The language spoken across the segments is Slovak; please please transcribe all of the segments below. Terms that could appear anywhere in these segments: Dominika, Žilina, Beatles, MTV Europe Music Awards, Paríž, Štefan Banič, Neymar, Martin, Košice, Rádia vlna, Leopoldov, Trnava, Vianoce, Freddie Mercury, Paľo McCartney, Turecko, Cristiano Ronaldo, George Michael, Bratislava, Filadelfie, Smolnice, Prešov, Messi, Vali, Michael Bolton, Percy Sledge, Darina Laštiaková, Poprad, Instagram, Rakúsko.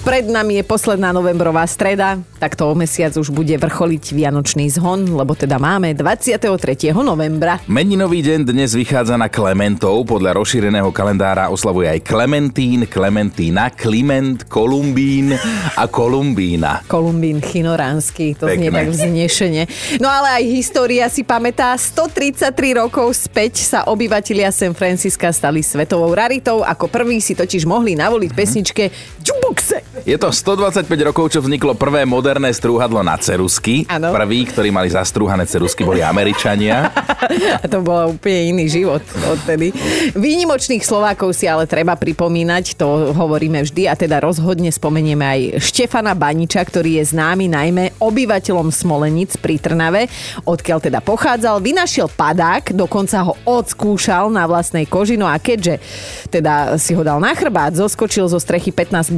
Pred nami je posledná novembrová streda, takto o mesiac už bude vrcholiť vianočný zhon, lebo teda máme 23. novembra. Meninový deň dnes vychádza na Klementov, podľa rozšíreného kalendára oslavuje aj Klementín, Klementína, Kliment, Kolumbín a Kolumbína. Kolumbín chinoránsky, to znie tak vznešene. No ale aj história si pamätá, 133 rokov späť sa obyvatelia San Francisca stali svetovou raritou, ako prví si totiž mohli navoliť pesničke Jukeboxe. Je to 125 rokov, čo vzniklo prvé moderné strúhadlo na ceruzky. Ano. Prví, ktorí mali zastrúhané ceruzky, boli Američania. A to bol úplne iný život odtedy. Výnimočných Slovákov si ale treba pripomínať, to hovoríme vždy, a teda rozhodne spomenieme aj Štefana Baniča, ktorý je známy najmä obyvateľom Smolenic pri Trnave, odkiaľ teda pochádzal, vynašiel padák, dokonca ho odskúšal na vlastnej koži, no a keďže teda si ho dal na chrbát, zoskočil zo strechy 15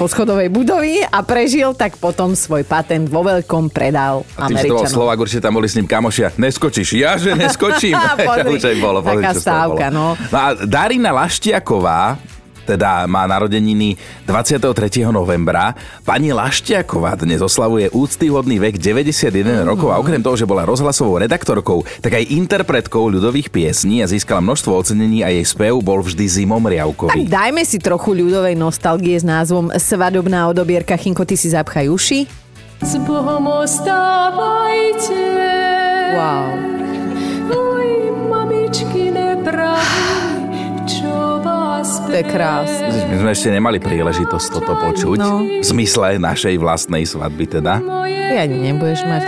poschodovej budovy a prežil, tak potom svoj patent vo veľkom predal Američanom. A tým, že Slovák, určite tam boli s ním kamošia. Neskočíš, ja že neskočím. Taká stávka, no. No a Darina Laštiaková teda má narodeniny 23. novembra. Pani Laštiaková dnes oslavuje úctyhodný vek 91 rokov a okrem toho, že bola rozhlasovou redaktorkou, tak aj interpretkou ľudových piesní a získala množstvo ocenení a jej spev bol vždy zimomriavkový. Tak dajme si trochu ľudovej nostalgie s názvom Svadobná odobierka. Chinko, ty si zapchaj uši. S Bohom ostávajte. Wow. Oj, mamičky nepraví. To je krásne. My sme ešte nemali príležitosť toto počuť. No. V zmysle našej vlastnej svadby teda. Ty ani nebudeš mať,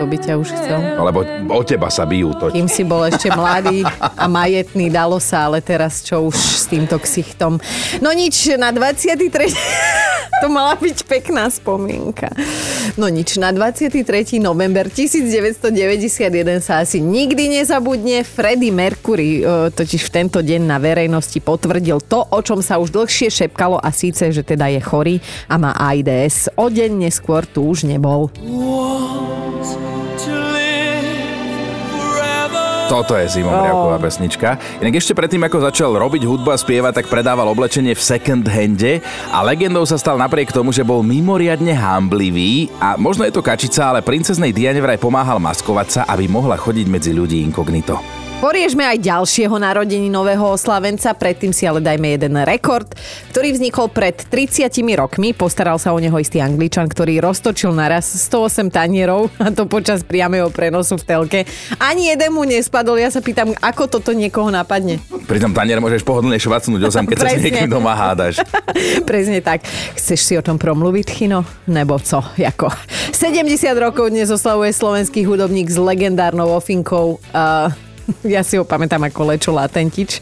to by ťa už chcel. Lebo o teba sa bijú toť. Kým si bol ešte mladý a majetný, dalo sa, ale teraz čo už s týmto ksichtom. No nič, na 23. To mala byť pekná spomienka. No nič, na 23. november 1991 sa asi nikdy nezabudne. Freddie Mercury totiž v tento deň na verejnosti potvrdil to, o čom sa už dlhšie šepkalo, a síce, že teda je chorý a má AIDS. O deň neskôr tu už nebol. Toto je zimomriavková pesnička. Inak ešte predtým, ako začal robiť hudbu a spievať, tak predával oblečenie v second hande a legendou sa stal napriek tomu, že bol mimoriadne hanblivý a možno je to kačica, ale princeznej Diane vraj pomáhal maskovať sa, aby mohla chodiť medzi ľudí inkognito. Poriežme aj ďalšieho narodeninového oslavenca, predtým si ale dajme jeden rekord, ktorý vznikol pred 30 rokmi. Postaral sa o neho istý Angličan, ktorý roztočil naraz 108 tanierov, a to počas priameho prenosu v telke. Ani jeden mu nespadol, ja sa pýtam, ako toto niekoho napadne. Pri tom tanier môžeš pohodlne švacnúť o zem, keď sa s niekým doma hádaš. Presne tak. Chceš si o tom promluviť, Chino? Nebo co? Jako? 70 rokov dnes oslavuje slovenský hudobník s legendárnou ofinkou ja si ho pamätám ako Lečo Latentič,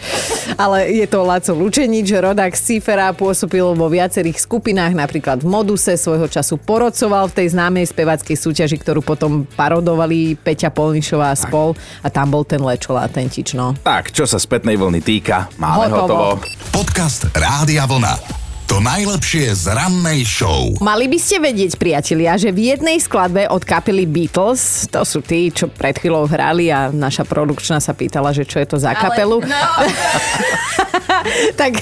ale je to Laco Lučenič, rodák z Cífera, pôsobil vo viacerých skupinách, napríklad v Moduse, svojho času porocoval v tej známej spevackej súťaži, ktorú potom parodovali Peťa Polnišová a spol, a tam bol ten Lečo Latentič, no. Tak, čo sa spätnej vlny týka, máme hotovo. Podcast Rádia vlna. To najlepšie z rannej show. Mali by ste vedieť, priatelia, že v jednej skladbe od kapely Beatles, to sú tí, čo pred chvíľou hrali a naša produkčná sa pýtala, že čo je to za kapelu. Ale, no. Tak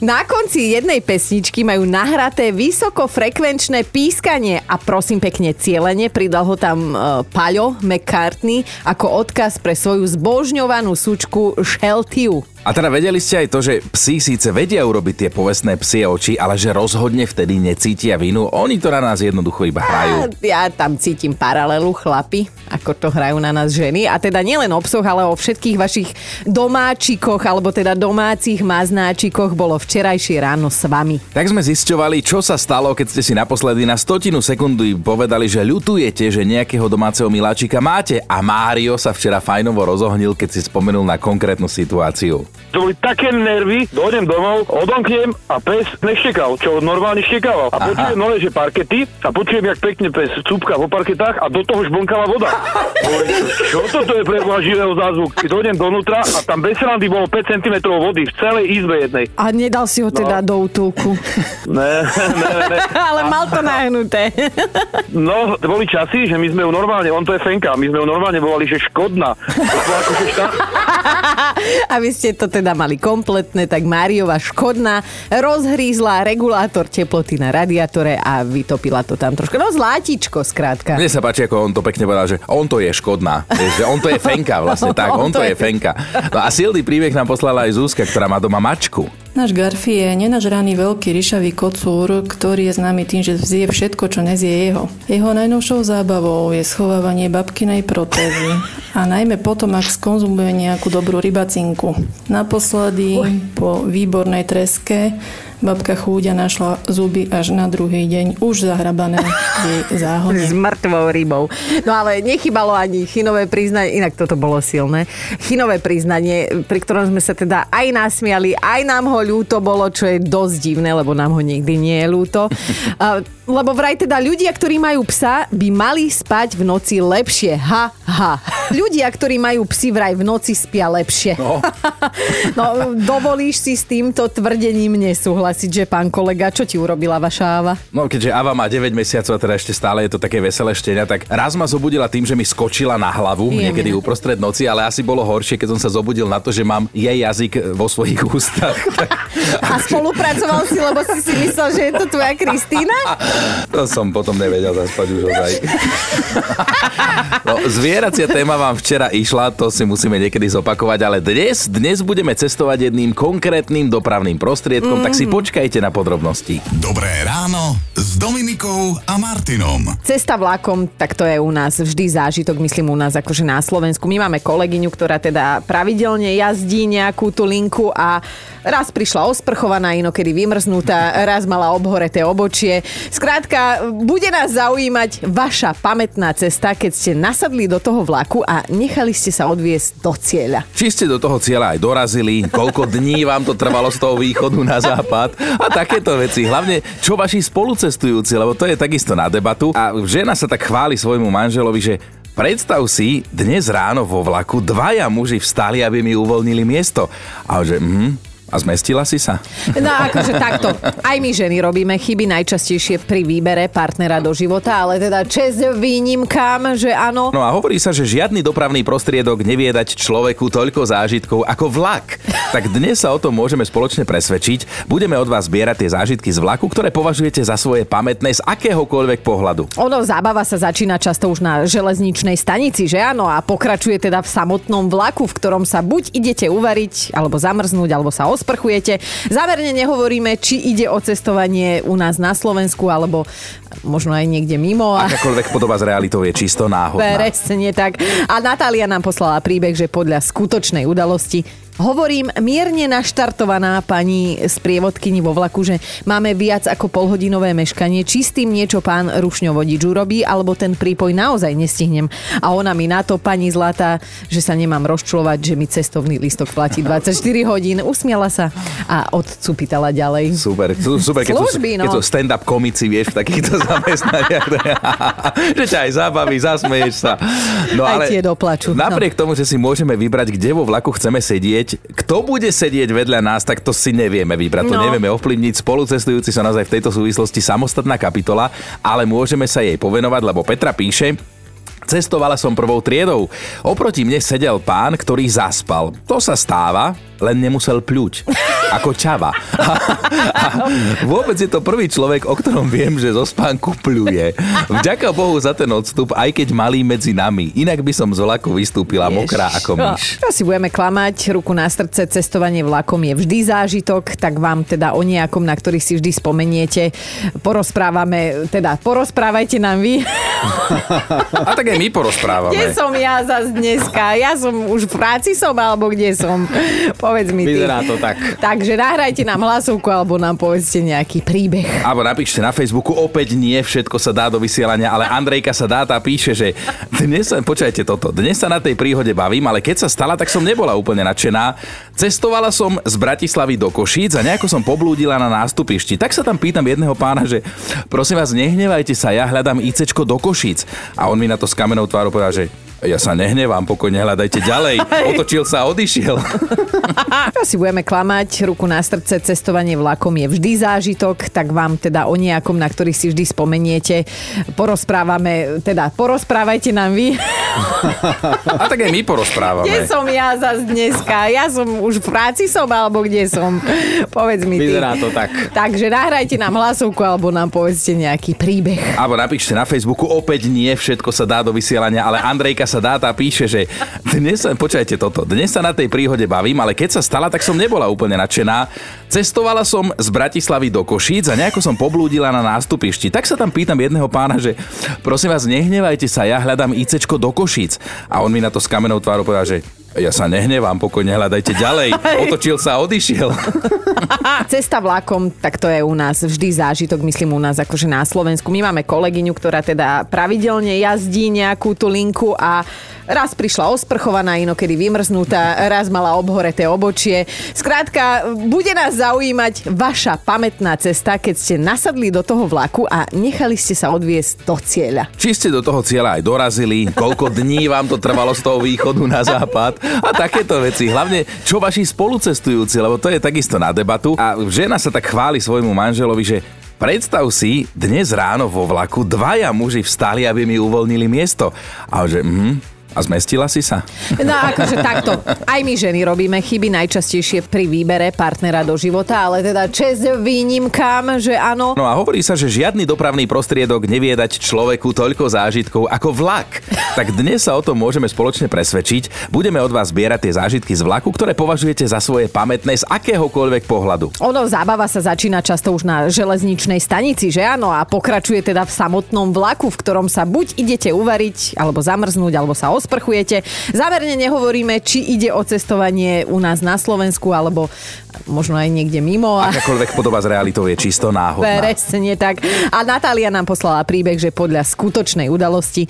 na konci jednej pesničky majú nahraté vysokofrekvenčné pískanie a prosím pekne cielene, pridal ho tam Paľo McCartney ako odkaz pre svoju zbožňovanú súčku Sheltiu. A teda vedeli ste aj to, že psi síce vedia urobiť tie povestné psie oči, ale že rozhodne vtedy necítia vinu. Oni to na nás jednoducho iba hrajú. Ja tam cítim paralelu, chlapi, ako to hrajú na nás ženy. A teda nielen o psoch, ale o všetkých vašich domáčikoch, alebo teda domácich maznáčikoch bolo včerajšie ráno s vami. Tak sme zisťovali, čo sa stalo, keď ste si naposledy na stotinu sekundy povedali, že ľutujete, že nejakého domáceho miláčika máte. A Mário sa včera fajnovo rozohnil, keď si spomenul na konkrétnu situáciu. To boli také nervy, dojdem domov, odomknem a pes neštekal, čo normálne štekával. A počujem nové, že parkety, a počujem, jak pekne pes cúpka po parketách a do toho už blnkala voda. Čo toto je pre živého zázvuk? Dojdem donútra a tam bez randy bolo 5 cm vody v celej izbe jednej. A nedal si ho teda do útulku? Ne. Ale mal to nahnuté. No, to boli časy, že my sme ju normálne, on to je fenka, my sme ju normálne volali, že škodná. To bolo ako, že A vy ste to teda mali kompletné, tak Máriova škodná rozhrízla regulátor teploty na radiátore a vytopila to tam trošku. No zlátičko, skrátka. Mne sa páči, ako on to pekne povedal, že on to je škodná. Že on to je fenka vlastne, tak, on to je fenka. No a silný príbeh nám poslala aj Zuzka, ktorá má doma mačku. Náš Garfi je nenažraný veľký ryšavý kocúr, ktorý je známy tým, že zje všetko, čo nezie jeho. Jeho najnovšou zábavou je schovávanie babkinej protézy a najmä potom, ak skonzumuje nejakú dobrú rybacinku. Naposledy po výbornej treske babka chúďa našla zuby až na druhý deň už zahrabané jej záhone. S mŕtvou rybou. No ale nechybalo ani Chinové priznanie, inak toto bolo silné. Chinové priznanie, pri ktorom sme sa teda aj nasmiali, aj nám ho ľúto bolo, čo je dosť divné, lebo nám ho nikdy nie je ľúto. Lebo vraj teda ľudia, ktorí majú psa, by mali spať v noci lepšie. Ha, ha. Ľudia, ktorí majú psi, vraj v noci spia lepšie. No, no dovolíš si s týmto tvrdením nesúhlasiť, že pán kolega, čo ti urobila vaša Ava? No keďže Ava má 9 mesiacov a teda ešte stále je to také veselé štenia, tak raz ma zobudila tým, že mi skočila na hlavu niekedy uprostred noci, ale asi bolo horšie, keď som sa zobudil na to, že mám jej jazyk vo svojich ústach. A spolupracoval si, lebo si si myslel, že je to tvoja Kristína? To som potom nevedel zaspať už ozaj. No, zvieracia téma vám včera išla, to si musíme niekedy zopakovať, ale dnes budeme cestovať jedným konkrétnym dopravným prostriedkom, tak si počkajte na podrobnosti. Dobré ráno s Dominikou a Martinom. Cesta vlakom, tak to je u nás vždy zážitok, myslím u nás akože na Slovensku. My máme kolegyňu, ktorá teda pravidelne jazdí nejakú tú linku a raz prišla osprchovaná, inokedy vymrznutá, raz mala obhoreté obočie. Skrátka, bude nás zaujímať vaša pamätná cesta, keď ste nasadli do toho vlaku a nechali ste sa odviesť do cieľa. Či ste do toho cieľa aj dorazili, koľko dní vám to trvalo z toho východu na západ a takéto veci. Hlavne, čo vaši spolucestujúci, lebo to je takisto na debatu. A žena sa tak chváli svojmu manželovi, že predstav si, dnes ráno vo vlaku dvaja muži vstali, aby mi uvoľnili miesto. A že... A zmestila si sa? No akože takto. Aj my ženy robíme chyby najčastejšie pri výbere partnera do života, ale teda čest výnimkám, že áno. No a hovorí sa, že žiadny dopravný prostriedok nevie dať človeku toľko zážitkov ako vlak. Tak dnes sa o tom môžeme spoločne presvedčiť. Budeme od vás zbierať tie zážitky z vlaku, ktoré považujete za svoje pamätné z akéhokoľvek pohľadu. Ono, zábava sa začína často už na železničnej stanici, že áno, a pokračuje teda v samotnom vlaku, v ktorom sa buď idete uvariť, alebo zamrznúť, alebo sa osprchujete. Záverne nehovoríme, či ide o cestovanie u nás na Slovensku, alebo možno aj niekde mimo. Akákoľvek podoba z realitou je čisto náhodná. Presne tak. A Natália nám poslala príbeh, že podľa skutočnej udalosti hovorím mierne naštartovaná pani sprievodkyni vo vlaku, že máme viac ako polhodinové meškanie, či s tým niečo pán rušňovodič urobí, alebo ten prípoj naozaj nestihnem. A ona mi na to, pani zlatá, že sa nemám rozčľovať, že mi cestovný lístok platí 24 hodín. Usmiala sa a odcupitala ďalej. Super, keď služby, keď sú stand-up komici, vieš, v takýchto zamestnaniach. Že ťa aj zabaví, zasmeješ sa. No, ale aj tie doplaču. Napriek tomu, že si môžeme vybrať, kde vo vlaku chceme sedieť, kto bude sedieť vedľa nás, tak to si nevieme vybrať, to nevieme ovplyvniť. Spolucestujúci sa naozaj v tejto súvislosti samostatná kapitola, ale môžeme sa jej povenovať, lebo Petra píše: cestovala som prvou triedou. Oproti mne sedel pán, ktorý zaspal. To sa stáva, len nemusel pľuť. Ako čava. A vôbec je to prvý človek, o ktorom viem, že zo spánku pľuje. Vďaka Bohu za ten odstup, aj keď malý medzi nami. Inak by som z vlaku vystúpila mokrá ako myš. Asi budeme klamať, ruku na srdce, cestovanie vlakom je vždy zážitok, tak vám teda o nejakom, na ktorý si vždy spomeniete, porozprávajte nám vy. A tak my porozprávame. Kde som ja zas dneska? Ja som už v práci som, alebo kde som? Povedz mi ty. Vyzerá to tak. Takže nahrajte nám hlasovku, alebo nám povedzte nejaký príbeh. Alebo napíšte na Facebooku, opäť nie všetko sa dá do vysielania, ale Andrejka sa dá, tá píše, že dnes sa na tej príhode bavím, ale keď sa stala, tak som nebola úplne nadšená. Cestovala som z Bratislavy do Košíc a nejako som poblúdila na nástupišti. Tak sa tam pýtam jedného pána, že prosím vás, nehnevajte sa, ja hľadám ICčko do Košíc. A on mi na to s kamennou tvárou povedal, že Ja sa nehnevám, pokojne hľadajte ďalej. Otočil sa a odišiel. Asi budeme klamať, ruku na srdce, cestovanie vlakom je vždy zážitok, tak vám teda o nejakom, na ktorých si vždy spomeniete, porozprávajte nám vy. A tak aj my porozprávame. Kde som ja zas dneska? Ja som už v práci som, alebo kde som? Povedz mi ty. Vyzerá to tak. Takže nahrajte nám hlasovku, alebo nám povedzte nejaký príbeh. Alebo napíšte na Facebooku, opäť nie všetko sa dá do vysielania, ale Andrejka sa dá, tá píše, že dnes sa na tej príhode bavím, ale keď sa stala, tak som nebola úplne nadšená. Cestovala som z Bratislavy do Košíc a nejako som poblúdila na nástupišti. Tak sa tam pýtam jedného pána, že prosím vás, nehnevajte sa, ja hľadám ICčko do Košíc. A on mi na to s kamenou tvárou povedal, že ja sa nehnevám, pokojne hľadajte ďalej. Otočil sa a odišiel. Cesta vlakom, tak to je u nás vždy zážitok, myslím u nás akože na Slovensku. My máme kolegyňu, ktorá teda pravidelne jazdí nejakú tú linku a raz prišla osprchovaná, inokedy vymrznutá, raz mala obhoreté obočie. Skrátka, bude nás zaujímať vaša pamätná cesta, keď ste nasadli do toho vlaku a nechali ste sa odviesť do cieľa. Či ste do toho cieľa aj dorazili, koľko dní vám to trvalo z toho východu na západ. A takéto veci, hlavne čo vaši spolucestujúci, lebo to je takisto na debatu. A žena sa tak chváli svojmu manželovi, že predstav si, dnes ráno vo vlaku dvaja muži vstali, aby mi uvoľnili miesto. A že a zmestila si sa? No akože takto. Aj my ženy robíme chyby najčastejšie pri výbere partnera do života, ale teda čest výnimkám, že áno. No a hovorí sa, že žiadny dopravný prostriedok nevie dať človeku toľko zážitkov ako vlak. Tak dnes sa o tom môžeme spoločne presvedčiť. Budeme od vás zbierať tie zážitky z vlaku, ktoré považujete za svoje pamätné z akéhokoľvek pohľadu. Ono, zábava sa začína často už na železničnej stanici, že áno, a pokračuje teda v samotnom vlaku, v ktorom sa buď idete uvariť, alebo zamrznúť, alebo sa sprchujete. Zámerne nehovoríme, či ide o cestovanie u nás na Slovensku, alebo možno aj niekde mimo. Akákoľvek podoba z realitou je čisto náhodná. Presne tak. A Natália nám poslala príbeh, že podľa skutočnej udalosti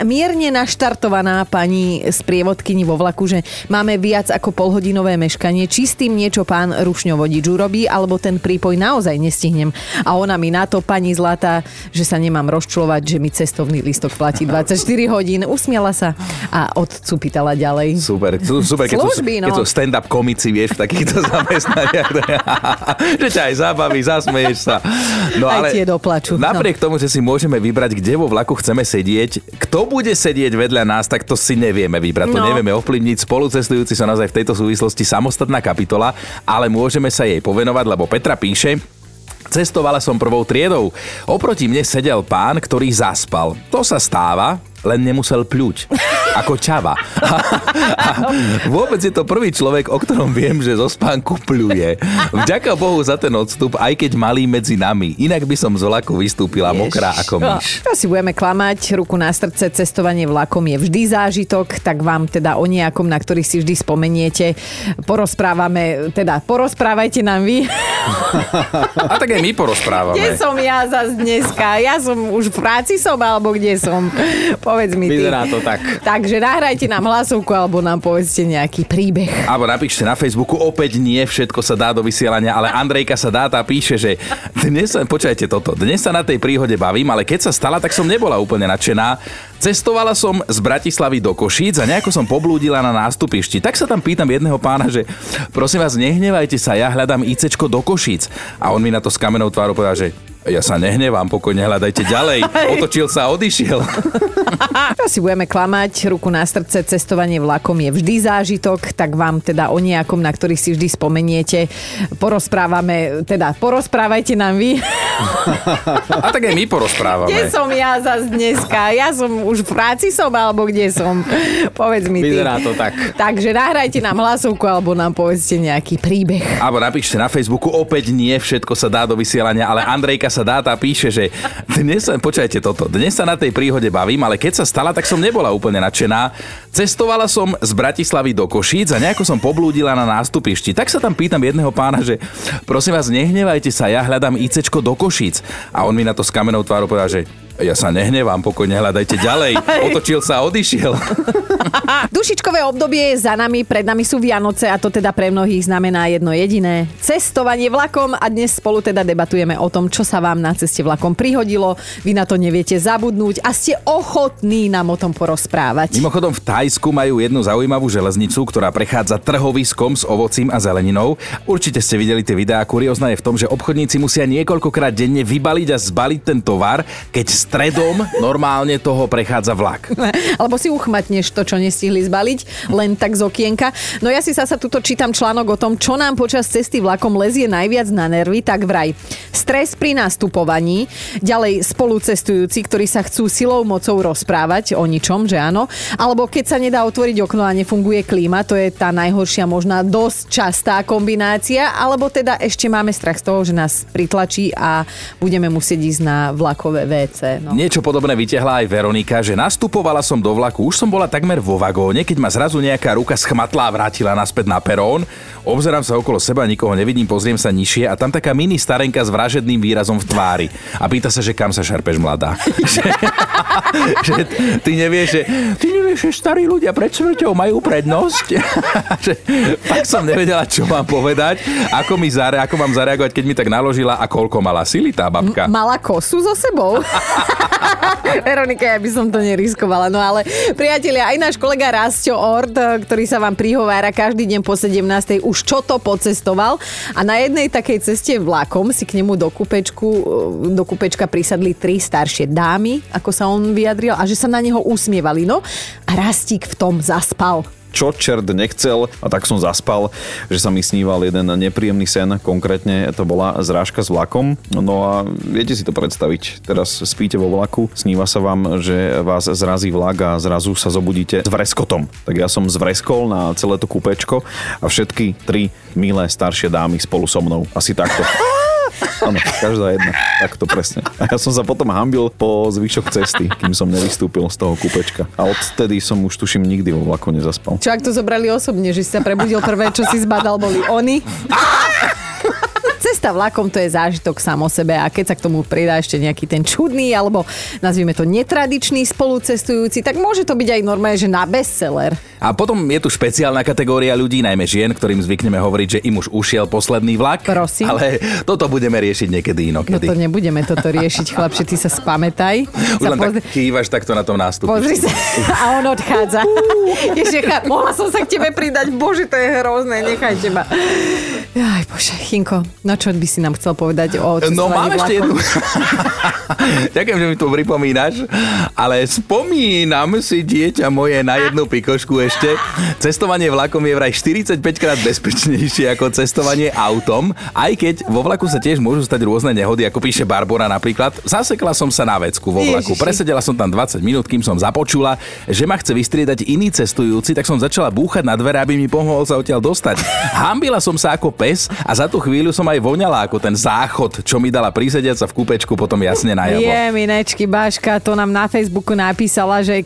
mierne naštartovaná pani sprievodkyni vo vlaku, že máme viac ako polhodinové meškanie, či s tým niečo pán rušňovodič urobí, alebo ten prípoj naozaj nestihnem. A ona mi na to, pani zlatá, že sa nemám rozčulovať, že mi cestovný lístok platí 24 hodín. Usmiala sa a odcupitala ďalej. Super, keď sú stand-up komici, vieš, v takýchto zamestnaniach. Že ťa aj zabaví, zasmeješ sa. No, aj ale tie doplaču. Napriek tomu, že si môžeme vybrať, kde vo vlaku chceme sedieť, kto bude sedieť vedľa nás, tak to si nevieme vybrať, to nevieme ovplyvniť. Spolucestujúci sa naozaj v tejto súvislosti samostatná kapitola, ale môžeme sa jej povenovať, lebo Petra píše: cestovala som prvou triedou. Oproti mne sedel pán, ktorý zaspal. To sa stáva, len nemusel pľuť. Ako čava. A vôbec je to prvý človek, o ktorom viem, že zo spánku pľuje. Vďaka Bohu za ten odstup, aj keď malý medzi nami. Inak by som z vlaku vystúpila mokrá ako myš. Asi budeme klamať, ruku na srdce, cestovanie vlakom je vždy zážitok, tak vám teda o nejakom, na ktorých si vždy spomeniete, porozprávajte nám vy. A tak aj my porozprávame. Kde som ja zas dneska? Ja som už v práci som, alebo kde som? Povedz mi ty. Vyzerá to tak. Takže nahrajte nám hlasovku, alebo nám povedzte nejaký príbeh. Alebo napíšte na Facebooku, opäť nie všetko sa dá do vysielania, ale Andrejka sa dá, tá píše, že dnes sa na tej príhode bavím, ale keď sa stala, tak som nebola úplne nadšená. Cestovala som z Bratislavy do Košíc a nejako som poblúdila na nástupišti. Tak sa tam pýtam jedného pána, že prosím vás, nehnevajte sa, ja hľadám ICčko do Košíc. A on mi na to s kamenou tvárou povedal, že ja sa nehnevám, pokojne hľadajte ďalej. Otočil sa a odišiel. Asi budeme klamať, ruku na srdce, cestovanie vlakom je vždy zážitok, tak vám teda o nejakom, na ktorých si vždy spomeniete, porozprávajte nám vy. A tak aj my porozprávame. Kde som ja zas dneska? Ja som už v práci som, alebo kde som? Povedz mi ty. Vyzerá to tak. Takže nahrajte nám hlasovku, alebo nám povedzte nejaký príbeh. Alebo napíšte na Facebooku, opäť nie všetko sa dá do vysielania, ale Andrejka sa dá, tá píše, že dnes sa na tej príhode bavím, ale keď sa stala, tak som nebola úplne nadšená. Cestovala som z Bratislavy do Košíc a nejako som poblúdila na nástupišti. Tak sa tam pýtam jedného pána, že prosím vás, nehnevajte sa, ja hľadám ICčko do Košíc. A on mi na to s kamenou tvárou povedal, že Ja sa nehnevám, pokojne hľadajte ďalej. Otočil sa a odišiel. Dušičkové obdobie je za nami, pred nami sú Vianoce a to teda pre mnohých znamená jedno jediné. Cestovanie vlakom a dnes spolu teda debatujeme o tom, čo sa vám na ceste vlakom prihodilo. Vy na to neviete zabudnúť a ste ochotní nám o tom porozprávať. Mimochodom v Thajsku majú jednu zaujímavú železnicu, ktorá prechádza trhoviskom s ovocím a zeleninou. Určite ste videli tie videá, kuriózna je v tom, že obchodníci musia niekoľkokrát denne vybaliť a zbaliť ten tovar, keď stredom normálne toho prechádza vlak. Alebo si uchmatneš to, čo nestihli zbaliť, len tak z okienka. No ja si zasa tuto čítam článok o tom, čo nám počas cesty vlakom lezie najviac na nervy, tak vraj stres pri nastupovaní, ďalej spolucestujúci, ktorí sa chcú silou mocou rozprávať o ničom, že áno, alebo keď sa nedá otvoriť okno a nefunguje klíma, to je tá najhoršia možná dosť častá kombinácia, alebo teda ešte máme strach z toho, že nás pritlačí a budeme musieť ísť na vlakové WC. No. Niečo podobné vytiahla aj Veronika, že nastupovala som do vlaku, už som bola takmer vo vagóne, keď ma zrazu nejaká ruka schmatla a vrátila naspäť na perón. Obzerám sa okolo seba, nikoho nevidím, pozriem sa nižšie a tam taká mini starenka s vražedným výrazom v tvári. A pýta sa, že kam sa šarpeš, mladá. Že ty nevieš, že starí ľudia pred smrťou majú prednosť. Že fakt som nevedela, čo mám povedať, ako mám zareagovať, keď mi tak naložila a koľko mala sily tá babka. Mala kosu so sebou. Veronika, ja by som to neriskovala. No ale priatelia, aj náš kolega Rastio Ord, ktorý sa vám prihovára každý deň po 17. už čo to pocestoval a na jednej takej ceste vlakom si k nemu do kupečka prisadli 3 staršie dámy, ako sa on vyjadril, a že sa na neho usmievali. No a Rastík v tom zaspal. Čo čert nechcel a tak som zaspal, že sa mi sníval jeden nepríjemný sen, konkrétne to bola zrážka s vlakom. No a viete si to predstaviť, teraz spíte vo vlaku, sníva sa vám, že vás zrazí vlak a zrazu sa zobudíte s vreskotom. Tak ja som zvreskol na celé to kupečko a všetky 3 milé staršie dámy spolu so mnou, asi takto. Áno, každá jedna, takto presne. A ja som sa potom hanbil po zvyšok cesty, kým som nevystúpil z toho kúpečka. A odtedy som už tuším nikdy vo vlaku nezaspal. Čo ak to zobrali osobne, že si sa prebudil, prvé, čo si zbadal, boli oni? Cesta vlakom, to je zážitok sám o sebe a keď sa k tomu pridá ešte nejaký ten čudný alebo nazvime to netradičný spolucestujúci, tak môže to byť aj normálne, že na bestseller. A potom je tu špeciálna kategória ľudí, najmä žien, ktorým zvykneme hovoriť, že im už ušiel posledný vlak. Prosím. Ale toto budeme riešiť niekedy inokedy. No to nebudeme toto riešiť, chlapče, ty sa spamätaj. Už len tak kývaš takto na tom nástupu. Pozri sa a on odchádza. Ježiš, mohla som sa k tebe pridať, bože, to je hrozné, nechajte ma. Aj bože, Chinko, no čo by si nám chcel povedať o cestovaní vlakom? No mám ešte jednu. Ďakujem, že mi to pripomínaš, ale spomínam si, dieťa moje, na jednu pikošku ešte. Cestovanie vlakom je vraj 45 krát bezpečnejšie ako cestovanie autom, aj keď vo vlaku sa tiež môžu stať rôzne nehody, ako píše Barbora napríklad. Zasekla som sa na vecku vo vlaku, presedela som tam 20 minút, kým som započula, že ma chce vystriedať iný cestujúci, tak som začala búchať na dvere, aby mi pomohol sa odtiaľ dostať. Hanbila som sa ako pes a za tú chvíľu som aj voňala ako ten záchod, čo mi dala prísediať sa v kúpečku potom jasne najavo. Je, minečky, Baška to nám na Facebooku napísala, že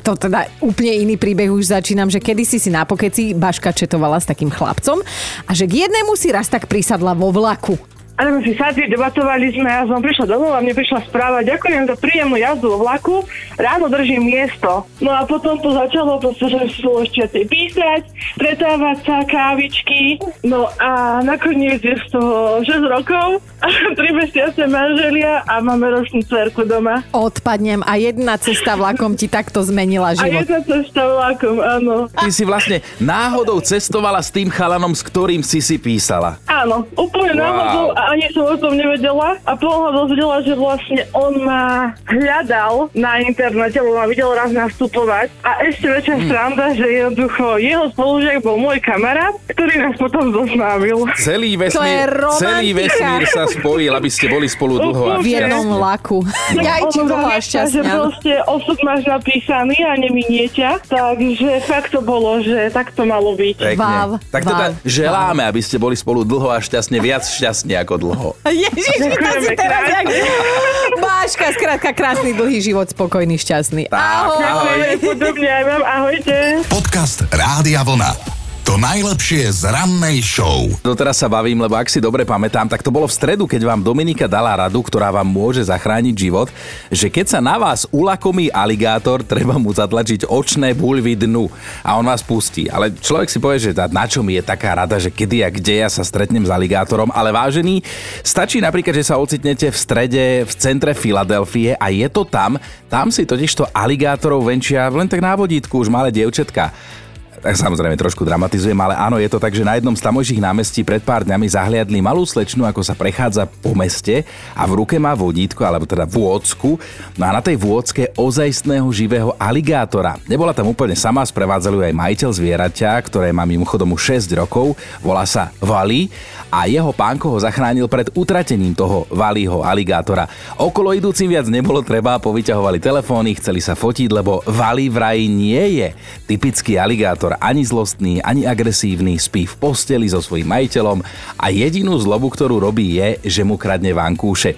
to teda úplne iný príbeh už začínam, že kedysi si na pokeci Baška četovala s takým chlapcom a že k jednému si raz tak prisadla vo vlaku. A my si sadli, debatovali sme, ja som prišla domov a mne prišla správa, ďakujem za príjemnú jazdu vo vlaku, ráno držím miesto. No a potom to začalo, pretože sú ešte písať, pretávať sa, kávičky, no a nakoniec je z toho 6 rokov, 3 mesiace manželia a máme ročnú dcerku doma. Odpadnem a jedna cesta vlakom ti takto zmenila život. A jedna cesta vlakom, áno. Ty si vlastne náhodou cestovala s tým chalanom, s ktorým si písala. Áno, úplne náhodou. Ani som o tom nevedela a Polha dozvedela, že vlastne on ma hľadal na internete, lebo ma videl raz nastupovať a ešte väčšia sranda, že jednoducho jeho spolužiak bol môj kamarát, ktorý nás potom zoznámil. Celý vesmír sa spojil, aby ste boli spolu dlho a šťastne. V jednom vlaku. Jajči dlho a šťastne. Že proste osud máš napísaný a neminie ťa, takže fakt to bolo, že tak to malo byť. Váv. Tak teda želáme, aby ste boli spolu dlho a šťastne, viac šťastne ako dlho. Ježiši, to si teraz jak... Báška, skrátka, krásny, dlhý život, spokojný, šťastný. Tak, ahoj. Podobne aj vám, ahojte. Podcast Rádia Vlna. To To najlepšie z rannej show. Doteraz sa bavím, lebo ak si dobre pamätám, tak to bolo v stredu, keď vám Dominika dala radu, ktorá vám môže zachrániť život, že keď sa na vás ulakomí aligátor, treba mu zatlačiť očné buľvy dnu a on vás pustí. Ale človek si povie, že na čo mi je taká rada, že kedy a kde ja sa stretnem s aligátorom, ale vážený, stačí napríklad, že sa ocitnete v strede, v centre Filadelfie a je to tam, tam si totižto aligátorov venčia len tak na vodítku už malé dievčatka. Tak samozrejme trošku dramatizujem, ale áno, je to tak, že na jednom z tamojších námestí pred pár dňami zahliadli malú slečnu, ako sa prechádza po meste a v ruke má vodítko, alebo teda vôdzku. No a na tej vôdzke ozajstného živého aligátora. Nebola tam úplne sama, sprevádzali ju aj majiteľ zvieraťa, ktoré má mimochodom už 6 rokov, volá sa Vali a jeho pánko ho zachránil pred utratením toho Valiho aligátora. Okolo idúcim viac nebolo treba, povyťahovali telefóny, chceli sa fotiť, lebo Vali vraj nie je typický aligátor. Ani zlostný, ani agresívny, spí v posteli so svojím majiteľom a jedinú zlobu, ktorú robí, je, že mu kradne vankúše.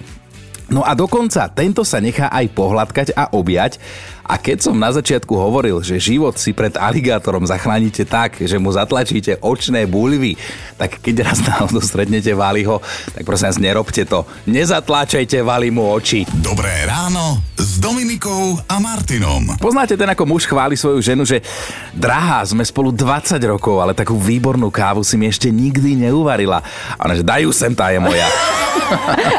No a dokonca tento sa nechá aj pohľadkať a objať. A keď som na začiatku hovoril, že život si pred aligátorom zachránite tak, že mu zatlačíte očné buľvy, tak keď raz náhodou stretnete Valiho, tak prosím vás, nerobte to. Nezatláčajte Valimu oči. Dobré ráno s Dominikou a Martinom. Poznáte ten, ako muž chváli svoju ženu, že drahá, sme spolu 20 rokov, ale takú výbornú kávu si mi ešte nikdy neuvarila. A ona, že dajú sem, tá je moja.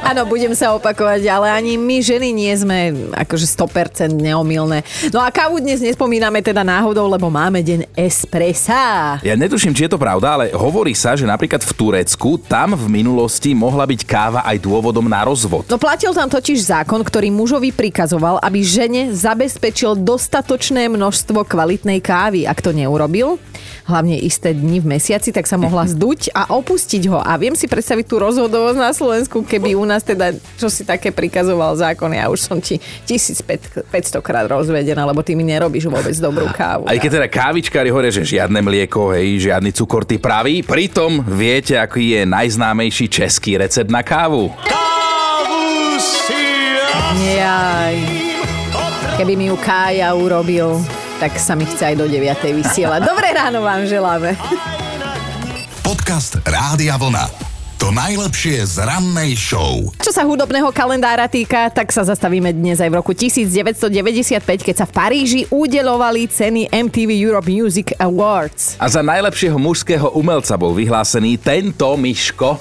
Áno, budem sa opakovať, ale ani my ženy nie sme akože 100% neomylné. No a kávu dnes nespomíname teda náhodou, lebo máme deň espressa. Ja netuším, či je to pravda, ale hovorí sa, že napríklad v Turecku, tam v minulosti mohla byť káva aj dôvodom na rozvod. No platil tam totiž zákon, ktorý mužovi prikazoval, aby žene zabezpečil dostatočné množstvo kvalitnej kávy. Ak to neurobil, hlavne isté dni v mesiaci, tak sa mohla zduť a opustiť ho. A viem si predstaviť tú rozhodovosť na Slovensku, keby u nás teda, čo si také prikazoval zákon, ja už som ti 1500 krát rozvedená, lebo ty mi nerobíš vôbec dobrú kávu. Aj keď teda kávičkári hovoria, že žiadne mlieko, hej, žiadny cukor, ty pravý, pritom viete, aký je najznámejší český recept na kávu. Kávu si jaj. Keby mi ju Kája urobil, tak sa mi chce aj do 9:00 vysielať. Dobré ráno vám želáme. Podcast Rádia Vlna. To najlepšie z rannej show. Čo sa hudobného kalendára týka, tak sa zastavíme dnes aj v roku 1995, keď sa v Paríži udeľovali ceny MTV Europe Music Awards. A za najlepšieho mužského umelca bol vyhlásený tento Miško.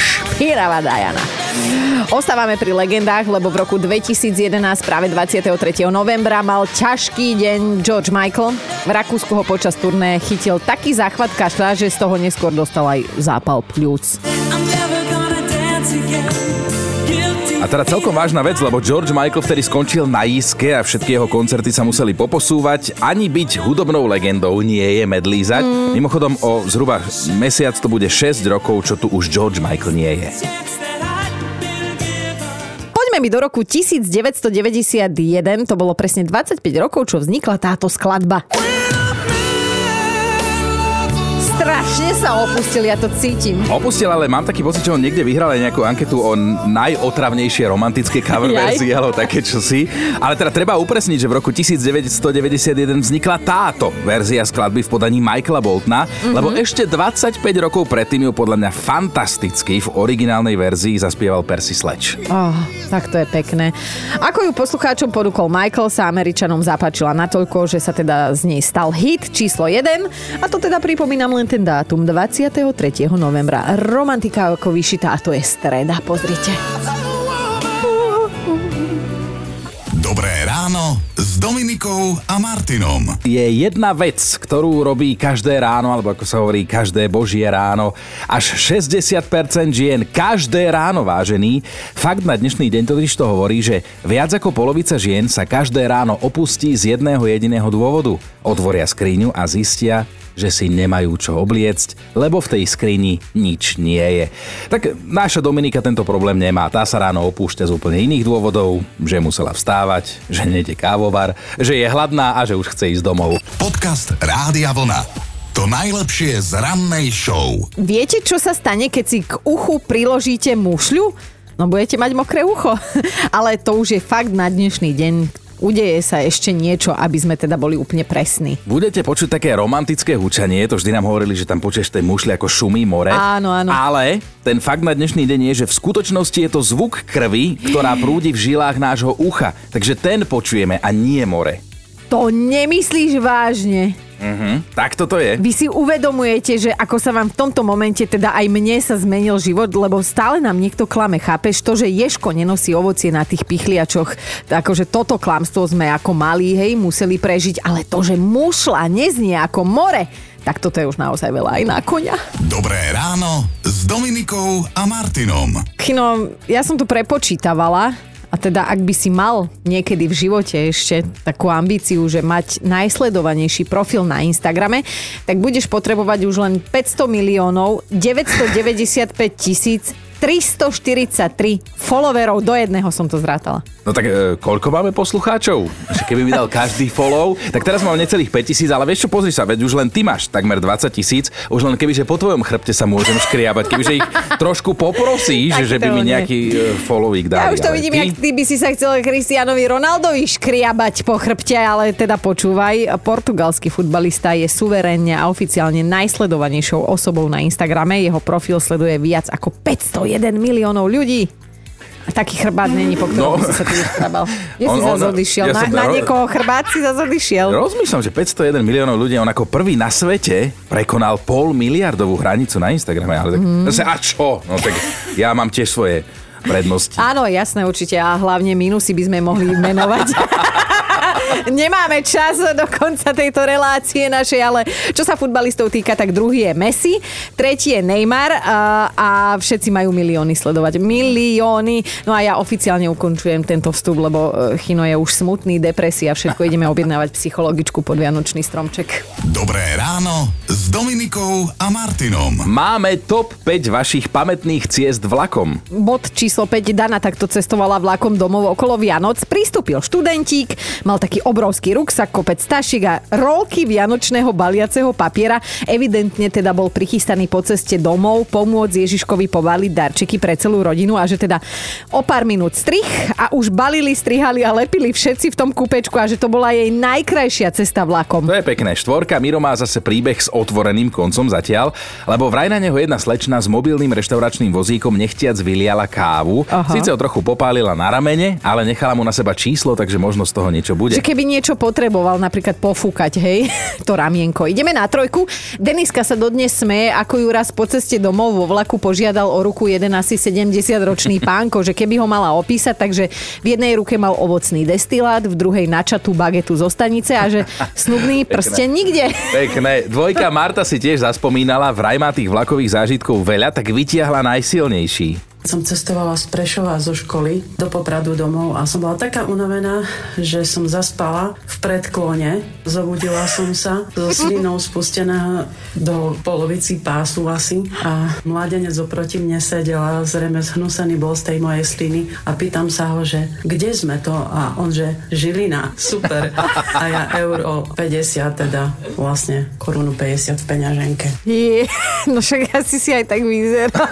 Špírava Diana. Ostávame pri legendách, lebo v roku 2011, práve 23. novembra, mal ťažký deň George Michael. V Rakúsku ho počas turné chytil taký záchvat kašľa, že z toho neskôr dostal aj zápal pľúc. A teda celkom vážna vec, lebo George Michael vtedy skončil na jiske a všetky jeho koncerty sa museli poposúvať. Ani byť hudobnou legendou nie je medlízať. Mimochodom, o zhruba mesiac to bude 6 rokov, čo tu už George Michael nie je. My do roku 1991, to bolo presne 25 rokov, čo vznikla táto skladba. Strašne sa opustil, ja to cítim. Opustil, ale mám taký pocit, že on niekde vyhral aj nejakú anketu o najotravnejšie romantické cover verzie, alebo také čosi. Ale teda treba upresniť, že v roku 1991 vznikla táto verzia skladby v podaní Michaela Boltona, lebo ešte 25 rokov predtým ju podľa mňa fantasticky v originálnej verzii zaspieval Percy Sledge. Oh, tak to je pekné. Ako ju poslucháčom podúkol Michael, sa Američanom zapáčila natoľko, že sa teda z nej stal hit číslo 1, a to teda pripomínam len ten dátum 23. novembra. Romantika ako vyšitá, a to je streda. Pozrite. Dobré ráno s Dominikou a Martinom. Je jedna vec, ktorú robí každé ráno, alebo ako sa hovorí, každé božie ráno. Až 60% žien každé ráno, vážený. Fakt na dnešný deň to hovorí, že viac ako polovica žien sa každé ráno opustí z jedného jediného dôvodu. Otvoria skriňu a zistia, že si nemajú čo obliecť, lebo v tej skrini nič nie je. Tak naša Dominika tento problém nemá. Tá sa ráno opúšťa z úplne iných dôvodov, že musela vstávať, že nejde kávovar, že je hladná a že už chce ísť domov. Podcast Rádia Vlna. To najlepšie z rannej show. Viete, čo sa stane, keď si k uchu priložíte mušľu? No budete mať mokré ucho. Ale to už je fakt na dnešný deň, udeje sa ešte niečo, aby sme teda boli úplne presní. Budete počuť také romantické hučanie, to vždy nám hovorili, že tam počuješ tej mušli ako šumí more. Áno, áno. Ale ten fakt na dnešný deň je, že v skutočnosti je to zvuk krvi, ktorá prúdi v žilách nášho ucha. Takže ten počujeme a nie more. To nemyslíš vážne. Tak toto je. Vy si uvedomujete, že ako sa vám v tomto momente, teda aj mne sa zmenil život, lebo stále nám niekto klame, chápeš? To, že Ježko nenosí ovocie na tých pichliačoch, akože toto klamstvo sme ako malí, hej, museli prežiť, ale to, že mušla neznie ako more, tak toto je už naozaj veľa aj na koňa. Dobré ráno s Dominikou a Martinom. No, ja som to prepočítavala. A teda, ak by si mal niekedy v živote ešte takú ambíciu, že mať najsledovanejší profil na Instagrame, tak budeš potrebovať už len 500 995 343 followerov. Do jedného som to zrátala. No tak koľko máme poslucháčov? Keby mi dal každý follow, tak teraz mám necelých 5000, ale vieš čo, pozri sa, veď už len ty máš takmer 20 000, už len kebyže po tvojom chrbte sa môžem škriabať, kebyže ich trošku poprosíš, že by mi nejaký follow-ik dali. Ja už to vidím, jak ty by si sa chcel Cristianovi Ronaldovi škriabať po chrbte, ale teda počúvaj, portugalský futbalista je suverénne a oficiálne najsledovanejšou osobou na Instagrame. Jeho profil sleduje viac ako 501 miliónov ľudí. Taký chrbát není, po ktorom by si sa tu nechrábal. Kde si zase odišiel? Ja na niekoho chrbát si zase odišiel. Rozmýšľam, že 501 miliónov ľudí, on ako prvý na svete prekonal 500 miliardovú hranicu na Instagrame. Ale tak, a čo? No tak ja mám tiež svoje prednosti. Áno, jasné, určite. A hlavne minusy by sme mohli menovať. Nemáme čas do konca tejto relácie našej, ale čo sa futbalistov týka, tak druhý je Messi, tretí je Neymar a všetci majú milióny sledovať. Milióny. No a ja oficiálne ukončujem tento vstup, lebo Chino je už smutný, depresia, všetko ideme objednávať psychologičku pod vianočný stromček. Dobré ráno s Dominikou a Martinom. Máme top 5 vašich pamätných ciest vlakom. Bod číslo 5. Dana takto cestovala vlakom domov okolo Vianoc. Pristúpil študentík, mal taký obrovský ruksak, kopec tašiek a rolky vianočného baliaceho papiera. Evidentne teda bol prichystaný po ceste domov pomôcť Ježiškovi povaliť darčeky pre celú rodinu a že teda o pár minút strich a už balili, strihali a lepili všetci v tom kúpečku a že to bola jej najkrajšia cesta vlakom. To je pekné. Štvorka. Miro má zase príbeh s otvoreným koncom zatiaľ, lebo vraj na neho jedna slečna s mobilným reštauračným vozíkom nechtiac vyliala kávu. Aha. Síce ho trochu popálila na ramene, ale nechala mu na seba číslo, takže možno z toho niečo bude. Že keby niečo potreboval, napríklad pofúkať, hej, to ramienko. Ideme na trojku. Deniska sa dodnes smeje, ako ju raz po ceste domov vo vlaku požiadal o ruku jeden asi 70-ročný pánko, že keby ho mala opísať, takže v jednej ruke mal ovocný destilát, v druhej načatú bagetu zo stanice a že snubný prsten nikde. Pekné. Dvojka. Marta si tiež zaspomínala, vraj má tých vlakových zážitkov veľa, tak vytiahla najsilnejší. Som cestovala z Prešova zo školy do Popradu domov a som bola taká unavená, že som zaspala v predklone. Zobudila som sa so slinou spustená do polovici pásu asi a mladenec oproti mne sedel a zrejme zhnúsený bol z tej mojej sliny a pýtam sa ho, že kde sme to? A on, že Žilina. Super. A ja 50 €, teda vlastne 1,50 € v peňaženke. No však asi si aj tak vyzerala.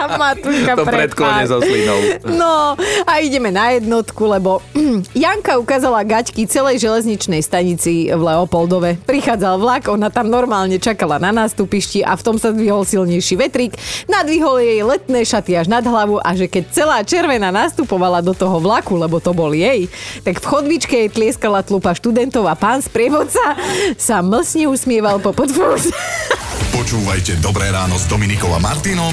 Matúška to predklone so slinou. No a ideme na jednotku, lebo Janka ukázala gaťky celej železničnej stanici v Leopoldove. Prichádzal vlak, ona tam normálne čakala na nástupišti a v tom sa dvihol silnejší vetrík. Nadvihol jej letné šaty až nad hlavu a že keď celá červená nastupovala do toho vlaku, lebo to bol jej, tak v chodbičke jej tlieskala tlupa študentov a pán sprievodca sa mlsne usmieval popod fúz. Počúvajte Dobré ráno s Dominikou a Martinom